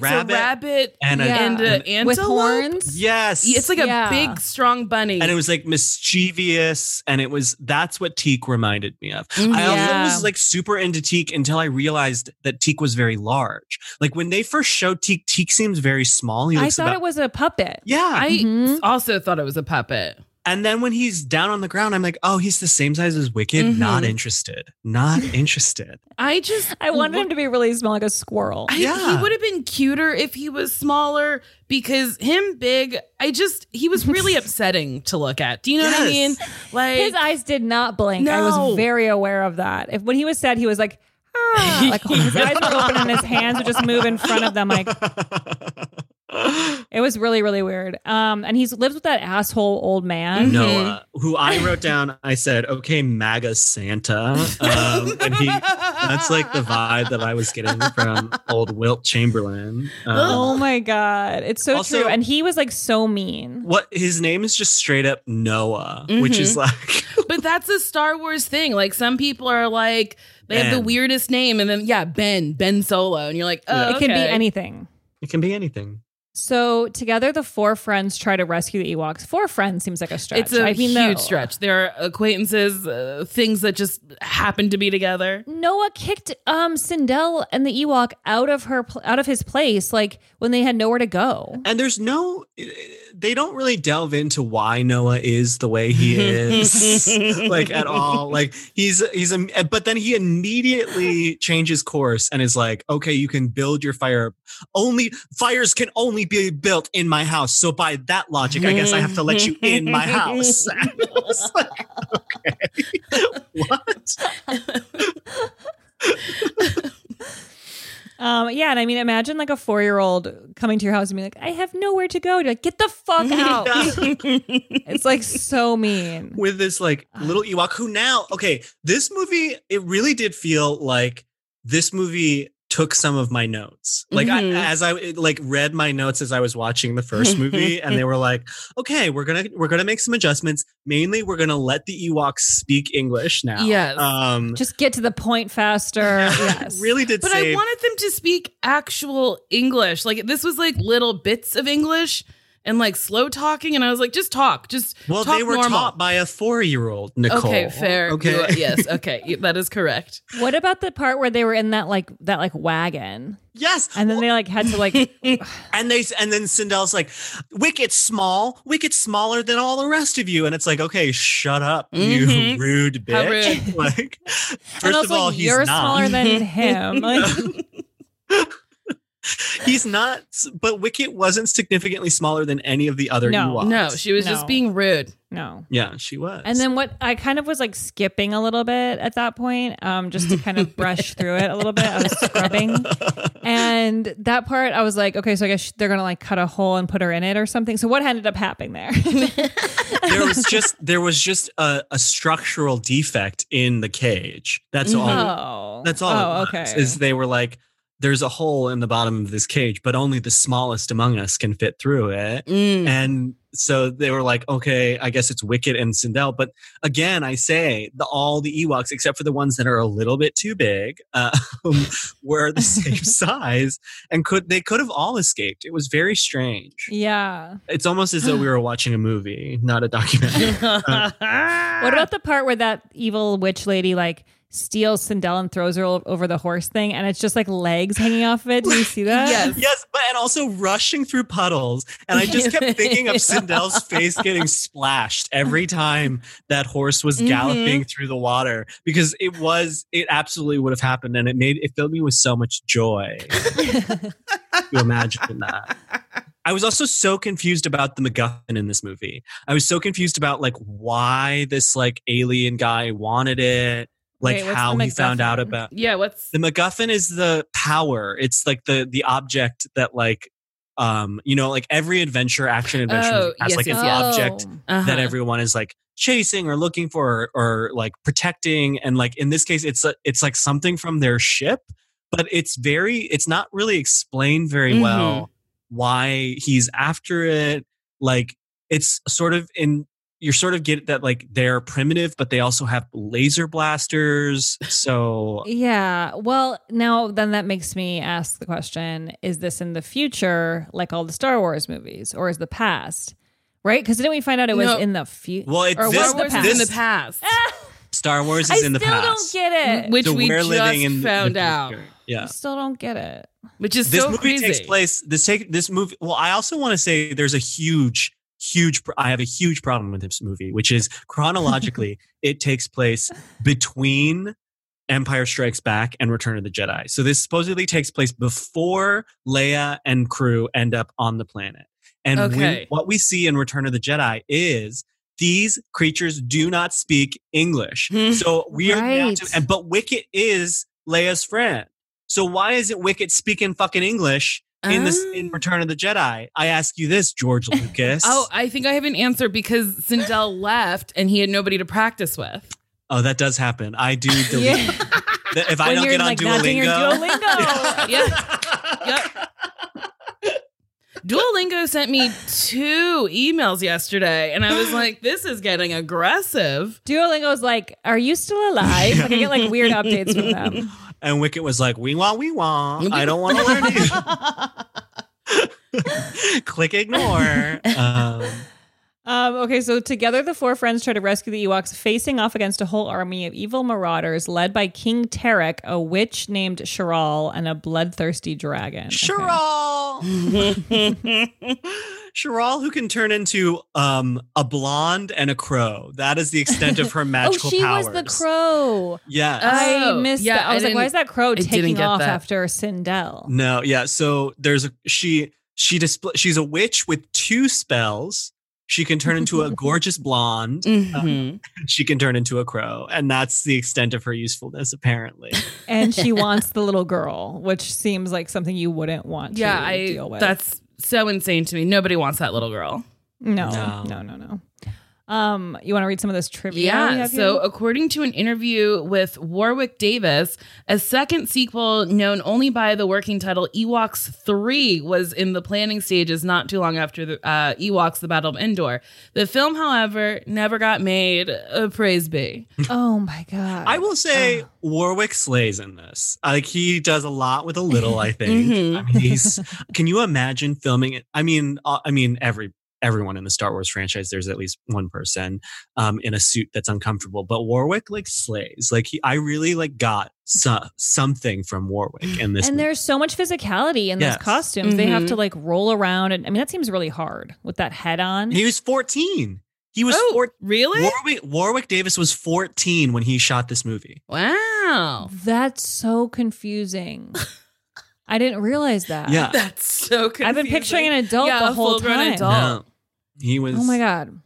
rabbit and an antelope with horns. Yes, it's like a big strong bunny. And it was like mischievous, and that's what Teek reminded me of. Yeah. I also was like super into Teek until I realized that Teek was very large. Like when they first showed Teek, Teek seems very small. I thought it was a puppet. Yeah, I also thought it was a puppet. And then when he's down on the ground, I'm like, oh, he's the same size as Wicket. Mm-hmm. Not interested. I wanted him to be really small, like a squirrel. He would have been cuter if he was smaller, because him big, he was really upsetting to look at. Do you know what I mean? Like, his eyes did not blink. No. I was very aware of that. When he was sad, he was like, ah. Like his eyes were open and his hands would just move in front of them like... It was really, really weird. And he lives with that asshole old man. Noah, who I wrote down, I said, okay, MAGA Santa. That's like the vibe that I was getting from old Wilt Chamberlain. Oh my God. It's so also, true. And he was like so mean. His name is just straight up Noah, which is like... But that's a Star Wars thing. Like some people are like, they have the weirdest name. And then, Ben Solo. And you're like, oh, okay. It can be anything. So together, the four friends try to rescue the Ewoks. Four friends seems like a stretch. It's a huge stretch. They're acquaintances, things that just happen to be together. Noah kicked Cindel and the Ewok out of his place, like when they had nowhere to go. And they don't really delve into why Noah is the way he is, like at all. Like but then he immediately changes course and is like, okay, you can build your fire. Fires can only be built in my house. So by that logic, I guess I have to let you in my house. I was like, okay. What? And I mean, imagine like a 4-year-old coming to your house and being like, I have nowhere to go. You're like, get the fuck out. It's like so mean. With this like little Ewok who now, okay, this movie, it really did feel like this movie took some of my notes. Like I read my notes as I was watching the first movie, and they were like, okay, we're going to make some adjustments. Mainly we're going to let the Ewoks speak English now. Yes. Just get to the point faster. Yes. Really did. But I wanted them to speak actual English. Like this was like little bits of English and like slow talking. And I was like, just talk they were normal. Taught by a 4-year-old, Nicole. Okay, fair. Okay. Yes. Okay. That is correct. What about the part where they were in that wagon? Yes. And then they like had to like, and then Cindel's like, Wicket's smaller than all the rest of you. And it's like, okay, shut up. You rude bitch. Rude. Like, first of all, he's not smaller than him. Like, he's not, but Wicket wasn't significantly smaller than any of the other Ewoks. No, she was just being rude. No. Yeah, she was. And then what I kind of was like skipping a little bit at that point, just to kind of brush through it a little bit. I was scrubbing. And that part, I was like, okay, so I guess they're going to like cut a hole and put her in it or something. So what ended up happening there? There was just a structural defect in the cage. That's all. That's all. Oh, okay. Is they were like, there's a hole in the bottom of this cage, but only the smallest among us can fit through it. And so they were like, okay, I guess it's Wicket and Cindel. But again, I say all the Ewoks, except for the ones that are a little bit too big, were the same size and they could have all escaped. It was very strange. Yeah. It's almost as though we were watching a movie, not a documentary. What about the part where that evil witch lady like steals Cindel and throws her over the horse thing, and it's just like legs hanging off of it? Do you see that? Yes, but and also rushing through puddles, and I just kept thinking of Cindel's face getting splashed every time that horse was galloping through the water, because it absolutely would have happened, and it filled me with so much joy. You imagine that. I was also so confused about the MacGuffin in this movie. I was so confused about like why this like alien guy wanted it, like how he found out about. Yeah, what's the MacGuffin is the power. It's like the object that like you know, like every action adventure has like an object that everyone is like chasing or looking for or like protecting, and like in this case it's like something from their ship, but it's not really explained very well why he's after it. Like it's sort of you sort of get that like they're primitive, but they also have laser blasters. So yeah, well now then that makes me ask the question: is this in the future, like all the Star Wars movies, or is the past? Right? Because didn't we find out it was in the future? Well, in the past. Star Wars is in the past. I still don't get it. Which so we just found out. Yeah, I still don't get it. Which is this so movie crazy. Takes place. This movie. Well, I also want to say there's a huge. I have a huge problem with this movie, which is chronologically it takes place between Empire Strikes Back and Return of the Jedi. So this supposedly takes place before Leia and crew end up on the planet. And what we see in Return of the Jedi is these creatures do not speak English. So we are now but Wicket is Leia's friend. So why isn't Wicket speaking fucking English in Return of the Jedi? I ask you this, George Lucas. I think I have an answer, because Cindel left and he had nobody to practice with. Oh, that does happen. I do delete. If I don't get on like Duolingo. Yep. Duolingo sent me 2 emails yesterday and I was like, this is getting aggressive. Duolingo's like, are you still alive? Yeah. I get like weird updates from them. And Wicket was like, wee-wah. I don't want to learn you. Click ignore. Okay, so together the 4 friends try to rescue the Ewoks, facing off against a whole army of evil marauders led by King Tarek, a witch named Charal, and a bloodthirsty dragon. Charal! Okay. Charal, who can turn into a blonde and a crow. That is the extent of her magical powers. She was the crow. Yeah. I missed that. I was like, why is that crow taking off after Cindel? No, yeah. So there's she's a witch with 2 spells. She can turn into a gorgeous blonde. She can turn into a crow. And that's the extent of her usefulness, apparently. And she wants the little girl, which seems like something you wouldn't want to deal with. That's so insane to me. Nobody wants that little girl. No. You want to read some of this trivia? Yeah. So according to an interview with Warwick Davis, a second sequel known only by the working title Ewoks 3 was in the planning stages not too long after the Ewoks, The Battle of Endor. The film, however, never got made. Praise be. Oh my God. I will say Warwick slays in this. Like he does a lot with a little, I think. I mean, can you imagine filming it? I mean, everyone in the Star Wars franchise, there's at least one person in a suit that's uncomfortable. But Warwick like slays. Like I really like got something from Warwick in this. And movie. There's so much physicality in those costumes. They have to like roll around, and I mean that seems really hard with that head on. He was 14. He was really? Warwick Davis was 14 when he shot this movie. Wow, that's so confusing. I didn't realize that. Yeah, that's so confusing. I've been picturing an adult the whole time. Yeah, a full-grown adult. No, he was. Oh my God.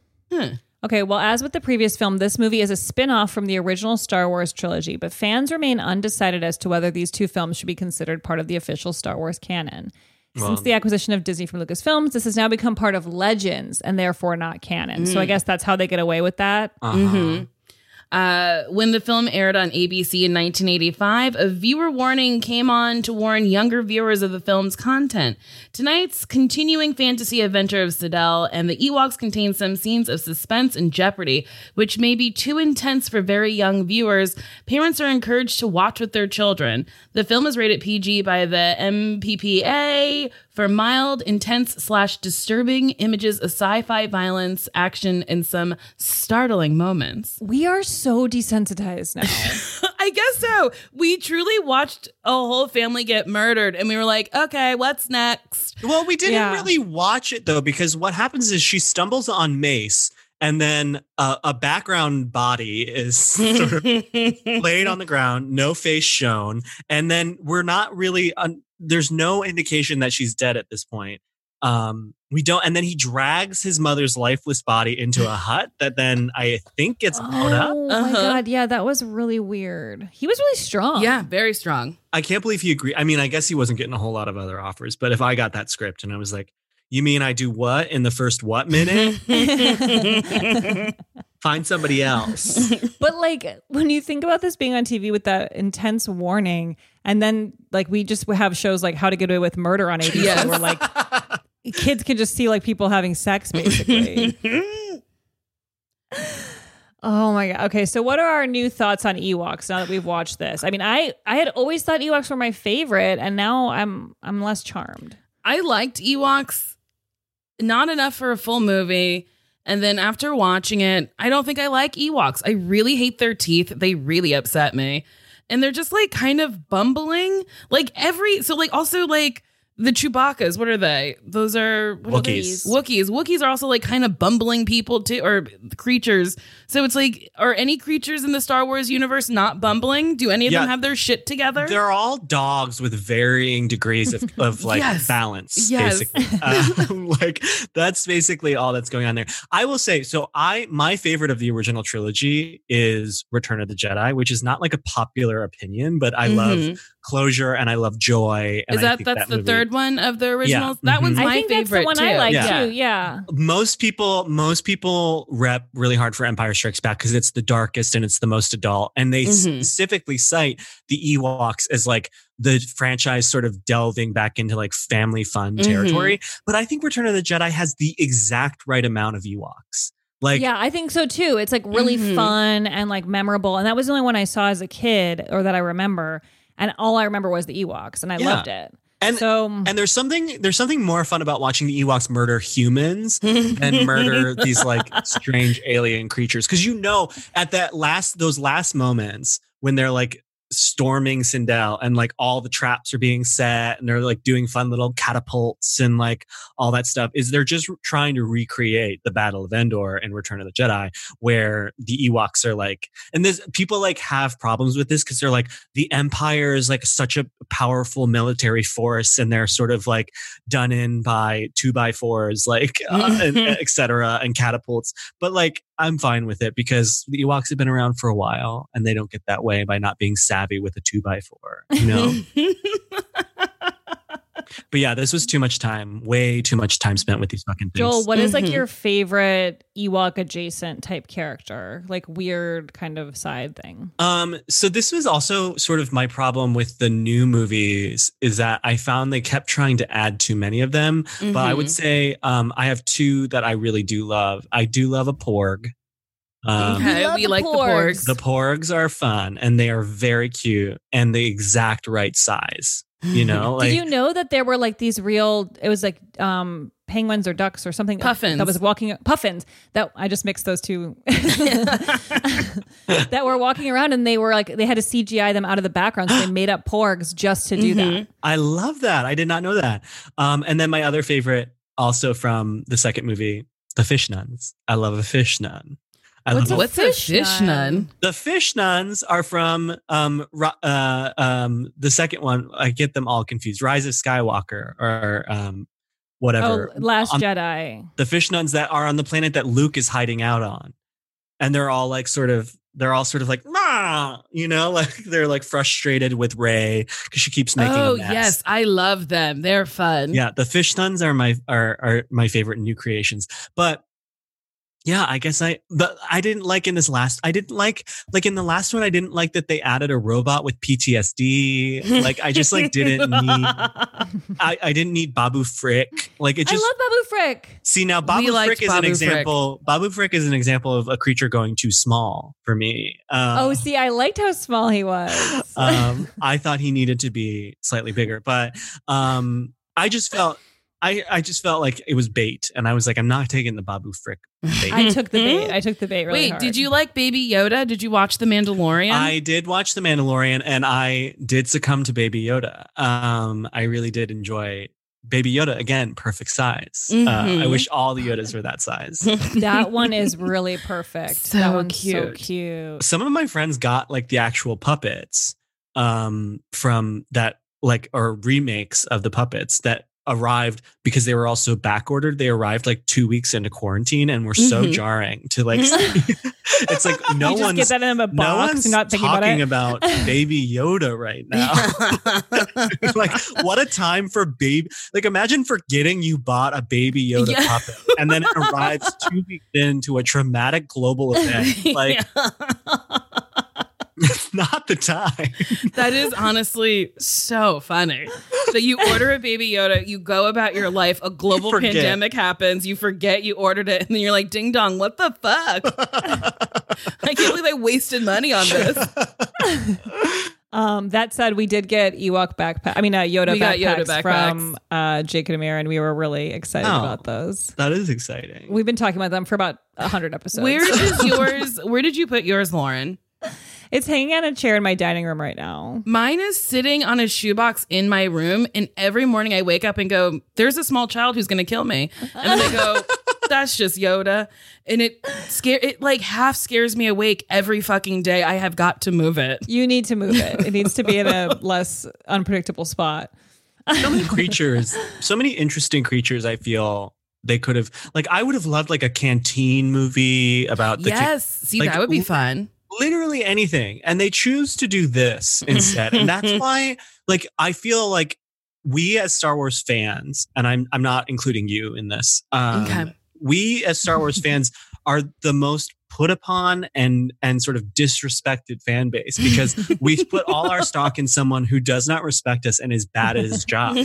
Okay, well, as with the previous film, this movie is a spin-off from the original Star Wars trilogy, but fans remain undecided as to whether these 2 films should be considered part of the official Star Wars canon. Since the acquisition of Disney from Lucasfilms, this has now become part of Legends and therefore not canon. So I guess that's how they get away with that. When the film aired on ABC in 1985, a viewer warning came on to warn younger viewers of the film's content. Tonight's continuing fantasy adventure of Cindel and the Ewoks contains some scenes of suspense and jeopardy, which may be too intense for very young viewers. Parents are encouraged to watch with their children. The film is rated PG by the MPPA for mild, intense/disturbing images of sci-fi violence, action, and some startling moments. We are so desensitized now. I guess so. We truly watched a whole family get murdered and we were like, okay, what's next? Well, we didn't really watch it though, because what happens is she stumbles on Mace and then a background body is sort of laid on the ground, no face shown. And then we're not really, there's no indication that she's dead at this point. We don't. And then he drags his mother's lifeless body into a hut that then I think gets blown up. Oh my God. Yeah, that was really weird. He was really strong. Yeah, very strong. I can't believe he agreed. I mean, I guess he wasn't getting a whole lot of other offers, but if I got that script and I was like, you mean I do what in the first what minute? Find somebody else. But like when you think about this being on TV with that intense warning, and then like we just have shows like How to Get Away with Murder on ABC, yes, where like kids can just see like people having sex basically. Oh my God. Okay, so what are our new thoughts on Ewoks now that we've watched this? I mean, I had always thought Ewoks were my favorite, and now I'm less charmed. I liked Ewoks, not enough for a full movie. And then after watching it, I don't think I like Ewoks. I really hate their teeth. They really upset me. And they're just like kind of bumbling. Like every, so like also like the Chewbacca's, what are they? Those are Wookiees. Wookiees. Wookiees are also like kind of bumbling people too, or creatures. So it's like, are any creatures in the Star Wars universe not bumbling? Do any of them have their shit together? They're all dogs with varying degrees of like yes, balance. Yes. Basically. Like that's basically all that's going on there. I will say, so my favorite of the original trilogy is Return of the Jedi, which is not like a popular opinion, but I love closure and I love joy. And that's the third one of the originals. Yeah. That one's my favorite. That's the one too. I like too. Yeah. Most people rep really hard for Empire Strikes Back because it's the darkest and it's the most adult. And they specifically cite the Ewoks as like the franchise sort of delving back into like family fun territory. But I think Return of the Jedi has the exact right amount of Ewoks. Like, yeah, I think so too. It's like really fun and like memorable. And that was the only one I saw as a kid or that I remember. And all I remember was the Ewoks, and I loved it. And there's something more fun about watching the Ewoks murder humans than murder these like strange alien creatures. Because you know, at those last moments when they're like storming Cindel and like all the traps are being set and they're like doing fun little catapults and like all that stuff, is they're just trying to recreate the Battle of Endor in Return of the Jedi, where the Ewoks are like, and this people like have problems with this because they're like, the Empire is like such a powerful military force and they're sort of like done in by 2x4s like etc. and catapults. But like, I'm fine with it because the Ewoks have been around for a while and they don't get that way by not being savvy with a 2x4, you know? But yeah, this was too much time. Way too much time spent with these fucking things. Joel, what is like your favorite Ewok adjacent type character? Like weird kind of side thing. So this was also sort of my problem with the new movies, is that I found they kept trying to add too many of them. But I would say I have two that I really do love. I do love a porg. We like the porgs. The porgs are fun and they are very cute and the exact right size. You know, like, did you know that there were like these real, it was like penguins or ducks or something, puffins that was walking, puffins that I just mixed those two that were walking around, and they were like, they had to CGI them out of the background, so they made up porgs just to do that. I love that. I did not know that. And then my other favorite, also from the second movie, the fish nuns. I love a fish nun. What's a fish nun? The fish nuns are from the second one. I get them all confused. Rise of Skywalker or whatever. Oh, Last Jedi. The fish nuns that are on the planet that Luke is hiding out on. And they're all like sort of like, nah, you know, like they're like frustrated with Rey because she keeps making a mess. Oh yes, I love them. They're fun. Yeah, the fish nuns are my favorite new creations. But yeah, I guess I didn't like in the last one, I didn't like that they added a robot with PTSD. Like I just like didn't need, I didn't need Babu Frick. Like it just, I love Babu Frick. See, now Babu Frick is an example of a creature going too small for me. See, I liked how small he was. I thought he needed to be slightly bigger, but I just felt like it was bait, and I was like, I'm not taking the Babu Frick bait. I took the bait really hard. Wait, did you like Baby Yoda? Did you watch The Mandalorian? I did watch The Mandalorian, and I did succumb to Baby Yoda. I really did enjoy Baby Yoda. Again, perfect size. I wish all the Yodas were that size. That one is really perfect. So cute. Some of my friends got like the actual puppets from that, like, or remakes of the puppets that arrived, because they were also back ordered. They arrived like 2 weeks into quarantine and were so jarring to like. It's like no one's not talking about Baby Yoda right now. Like, what a time for baby! Like, imagine forgetting you bought a Baby Yoda puppet, and then it arrives 2 weeks into a traumatic global event. Like. Yeah. It's not the time. That is honestly so funny. So you order a Baby Yoda, you go about your life, a global pandemic happens, you forget you ordered it, and then you're like, ding dong, what the fuck? I can't believe I wasted money on this. That said, we did get Yoda backpacks from Jake and Amir, and we were really excited about those. That is exciting. We've been talking about them for about 100 episodes. Where did you put yours, Lauren? It's hanging on a chair in my dining room right now. Mine is sitting on a shoebox in my room. And every morning I wake up and go, there's a small child who's going to kill me. And then I go, that's just Yoda. And it like half scares me awake every fucking day. I have got to move it. You need to move it. It needs to be in a less unpredictable spot. So many interesting creatures, I feel. They could have, like, I would have loved like a canteen movie about the that would be fun. Literally anything. And they choose to do this instead. And that's why, like, I feel like we as Star Wars fans, and I'm not including you in this, we as Star Wars fans are the most put upon and sort of disrespected fan base, because we've put all our stock in someone who does not respect us and is bad at his job.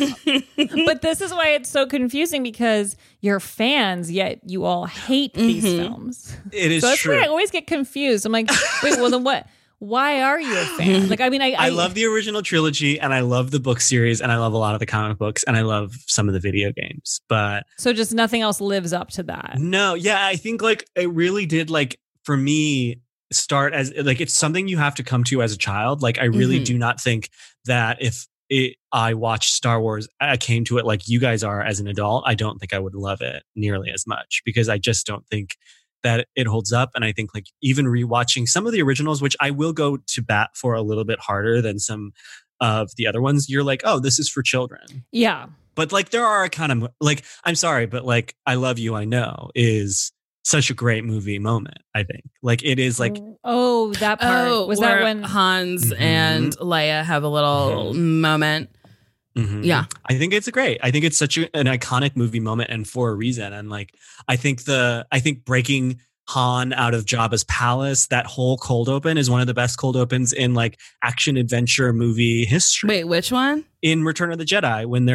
But this is why it's so confusing, because you're fans, yet you all hate these films. It is so that's true. Why I always get confused. I'm like, wait, well then what? Why are you a fan? Like, I mean, I love the original trilogy, and I love the book series, and I love a lot of the comic books, and I love some of the video games, but... So just nothing else lives up to that. No, yeah, I think, like, it really did, like, for me, start as, like, it's something you have to come to as a child. Like, I really do not think that if I watched Star Wars, I came to it like you guys are as an adult, I don't think I would love it nearly as much, because I just don't think that it holds up. And I think, like, even rewatching some of the originals, which I will go to bat for a little bit harder than some of the other ones, you're like, oh, this is for children. Yeah. But, like, there are a kind of, like, I'm sorry, but, like, I Love You, I Know is such a great movie moment, I think. Like, it is like... Oh, that part. Oh, was that when Hans and Leia have a little moment? Mm-hmm. Yeah. I think it's great. I think it's such an iconic movie moment, and for a reason. And, like, I think breaking Han out of Jabba's palace, that whole cold open is one of the best cold opens in, like, action adventure movie history. Wait, which one? In Return of the Jedi, when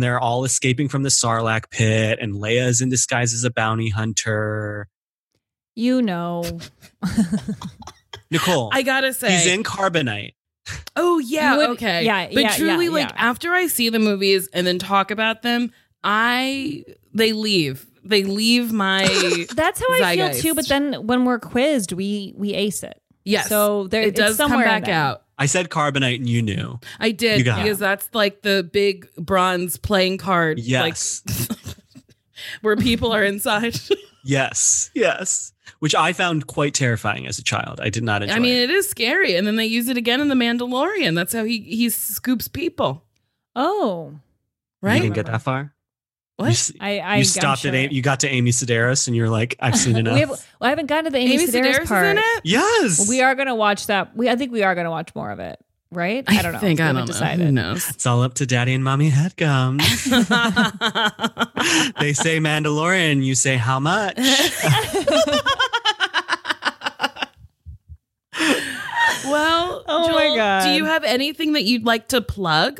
they're all escaping from the Sarlacc pit and Leia's in disguise as a bounty hunter. You know. Nicole. I gotta say. He's in carbonite. Oh, yeah. Okay. Yeah, but truly, like, after I see the movies and then talk about them, they leave. They leave my That's how zeitgeist. I feel, too. But then when we're quizzed, we ace it. Yes. So it does come back out. I said carbonite and you knew. I did, because that's like the big bronze playing card. Yes. Like, where people are inside. Yes. Yes. Which I found quite terrifying as a child. I did not enjoy it. I mean, it is scary. And then they use it again in The Mandalorian. That's how he scoops people. Oh. Right? You didn't get that far? What? You stopped at you got to Amy Sedaris and you're like, I've seen enough. I haven't gotten to the Amy Sedaris part. Is in it? Yes. Well, we are going to watch that. I think we are going to watch more of it. Right? I don't know. I don't know. Who knows? It's all up to Daddy and Mommy Headgum. They say Mandalorian. You say how much? Well, oh, Joel, my God. Do you have anything that you'd like to plug?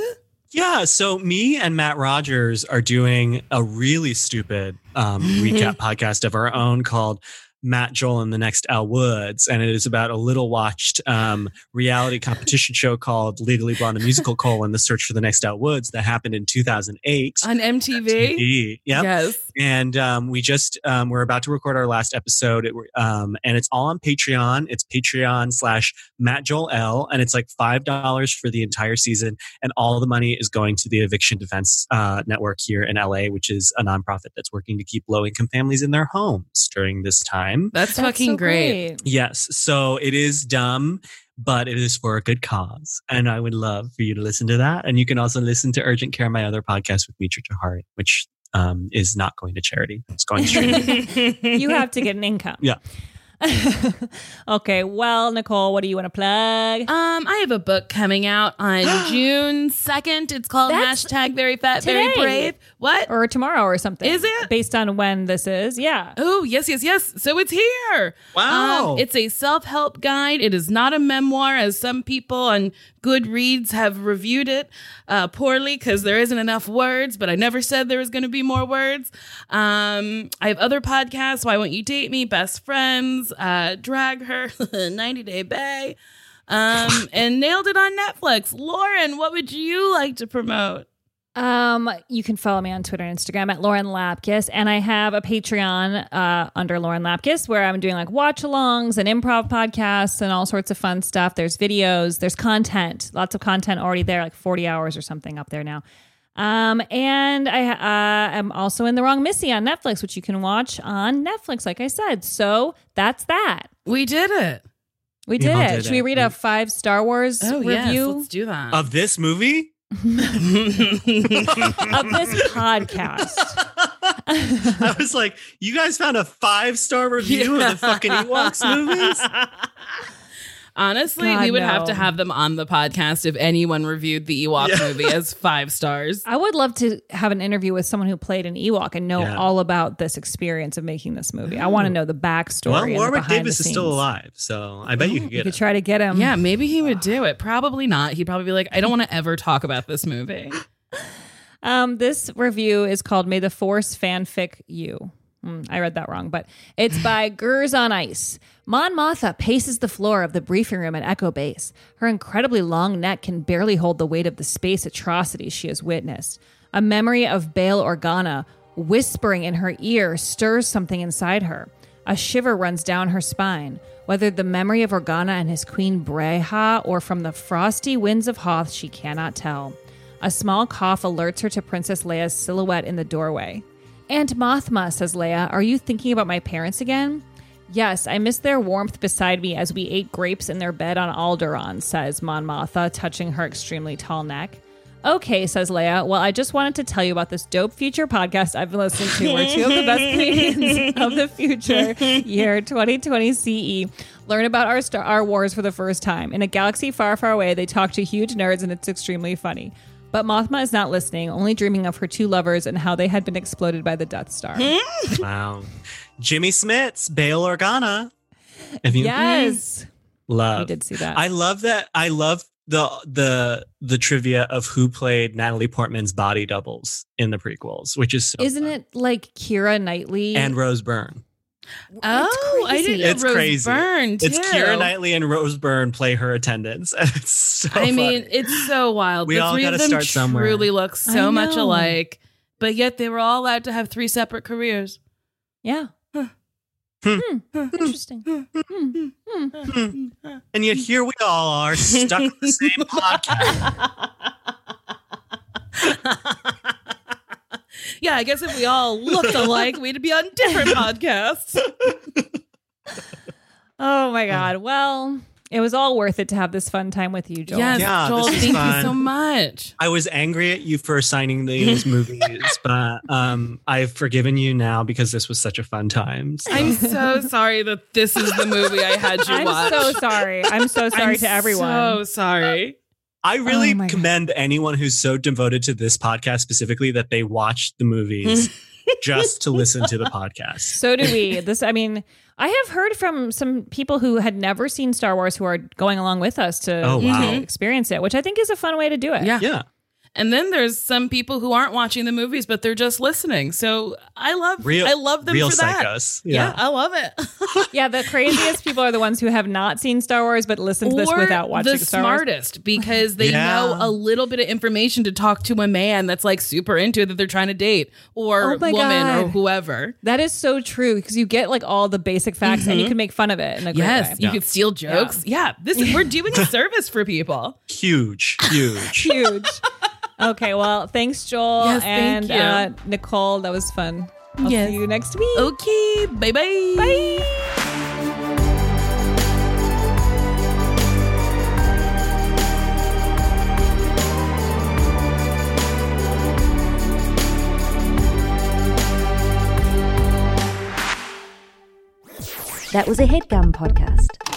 Yeah. So me and Matt Rogers are doing a really stupid recap podcast of our own called Matt, Joel, and the Next Al Woods, and it is about a little watched reality competition show called Legally Blonde, the musical, colon, The Search for the Next Al Woods, that happened in 2008 on MTV. Yep. Yes. And we just we're about to record our last episode, and it's all on Patreon. It's Patreon/Matt Joel L, and it's like $5 for the entire season, and all the money is going to the Eviction Defense Network here in LA, which is a nonprofit that's working to keep low income families in their homes during this time. That's fucking so great. Yes. So it is dumb. but it is for a good cause. And I would love for you to listen to that. And you can also listen to Urgent Care, my other podcast with Mitra Johari, which is not going to charity. It's going straight. You have to get an income. Yeah. Okay, well, Nicole, what do you want to plug? I have a book coming out on June 2nd. It's called Hashtag Very Fat, Very Brave. What? Or tomorrow or something. Is it? Based on when this is, yeah. Oh, yes, yes, yes. So it's here. Wow. It's a self-help guide. It is not a memoir, as some people on Goodreads have reviewed it poorly because there isn't enough words, but I never said there was going to be more words. I have other podcasts, Why Won't You Date Me? Best Friends, Drag Her, 90 Day Bay, and Nailed It on Netflix. Lauren, what would you like to promote? You can follow me on Twitter and Instagram at Lauren Lapkus, and I have a Patreon under Lauren Lapkus where I'm doing like watch alongs and improv podcasts and all sorts of fun stuff. There's videos, there's content, lots of content already there, like 40 hours or something up there now. And I am also in The Wrong Missy on Netflix, which you can watch on Netflix, like I said. So that's that. We did it. We did it. Should we read a 5 Star Wars review? Yes, let's do that. Of this movie? Of this podcast. I was like, you guys found a 5-star review of the fucking Ewoks movies? Honestly, we would have to have them on the podcast if anyone reviewed the Ewok movie as 5 stars. I would love to have an interview with someone who played an Ewok and know all about this experience of making this movie. Ooh. I want to know the backstory. Well, Warwick Davis is still alive, so I bet you could get him. You could try to get him. Yeah, maybe he would do it. Probably not. He'd probably be like, I don't want to ever talk about this movie. This review is called May the Force Fanfic You. I read that wrong, but it's by Gers on Ice. Mon Mothma paces the floor of the briefing room at Echo Base. Her incredibly long neck can barely hold the weight of the space atrocities she has witnessed. A memory of Bail Organa whispering in her ear stirs something inside her. A shiver runs down her spine. Whether the memory of Organa and his queen Breha or from the frosty winds of Hoth, she cannot tell. A small cough alerts her to Princess Leia's silhouette in the doorway. Aunt Mothma, says Leia, are you thinking about my parents again? Yes, I miss their warmth beside me as we ate grapes in their bed on Alderaan, says Mon Mothma, touching her extremely tall neck. Okay, says Leia, well, I just wanted to tell you about this dope future podcast I've been listening to where two of the best comedians of the future, year 2020 CE, learn about our wars for the first time. In a galaxy far, far away, they talk to huge nerds and it's extremely funny. But Mothma is not listening, only dreaming of her two lovers and how they had been exploded by the Death Star. Wow. Jimmy Smits, Bail Organa. Yes. Love. We did see that. I love that. I love the trivia of who played Natalie Portman's body doubles in the prequels, which is so Isn't fun. It like Keira Knightley? And Rose Byrne. Oh, I didn't know Rose crazy. Byrne, too. It's Keira Knightley and Rose Byrne play her attendants. It's so funny. I mean, it's so wild. We all got to start somewhere. They truly look so much alike, but yet they were all allowed to have 3 separate careers. Yeah. Interesting. And yet here we all are stuck in the same podcast. Yeah, I guess if we all looked alike, we'd be on different podcasts. Oh, my God. Well, it was all worth it to have this fun time with you, Joel. Yes, yeah, Joel, thank you so much. I was angry at you for assigning these movies, but I've forgiven you now because this was such a fun time. So. I'm so sorry that this is the movie I had you watch. I'm so sorry. I'm so sorry to everyone. I'm so sorry. I really commend anyone who's so devoted to this podcast specifically that they watch the movies just to listen to the podcast. So do we. I mean, I have heard from some people who had never seen Star Wars who are going along with us to experience it, which I think is a fun way to do it. Yeah. And then there's some people who aren't watching the movies, but they're just listening. So I love them for that. Real psychos. Yeah, I love it. Yeah, the craziest people are the ones who have not seen Star Wars, but listened to this without watching Star Wars. Or the smartest, because they know a little bit of information to talk to a man that's like super into it that they're trying to date, or woman or whoever. That is so true, because you get like all the basic facts and you can make fun of it in a great way. You can steal jokes. Yeah, we're doing a service for people. Huge. Okay, well, thanks, Joel. Yes, and thank you. Nicole. That was fun. I'll see you next week. Okay, bye-bye. Bye. That was a HeadGum Podcast.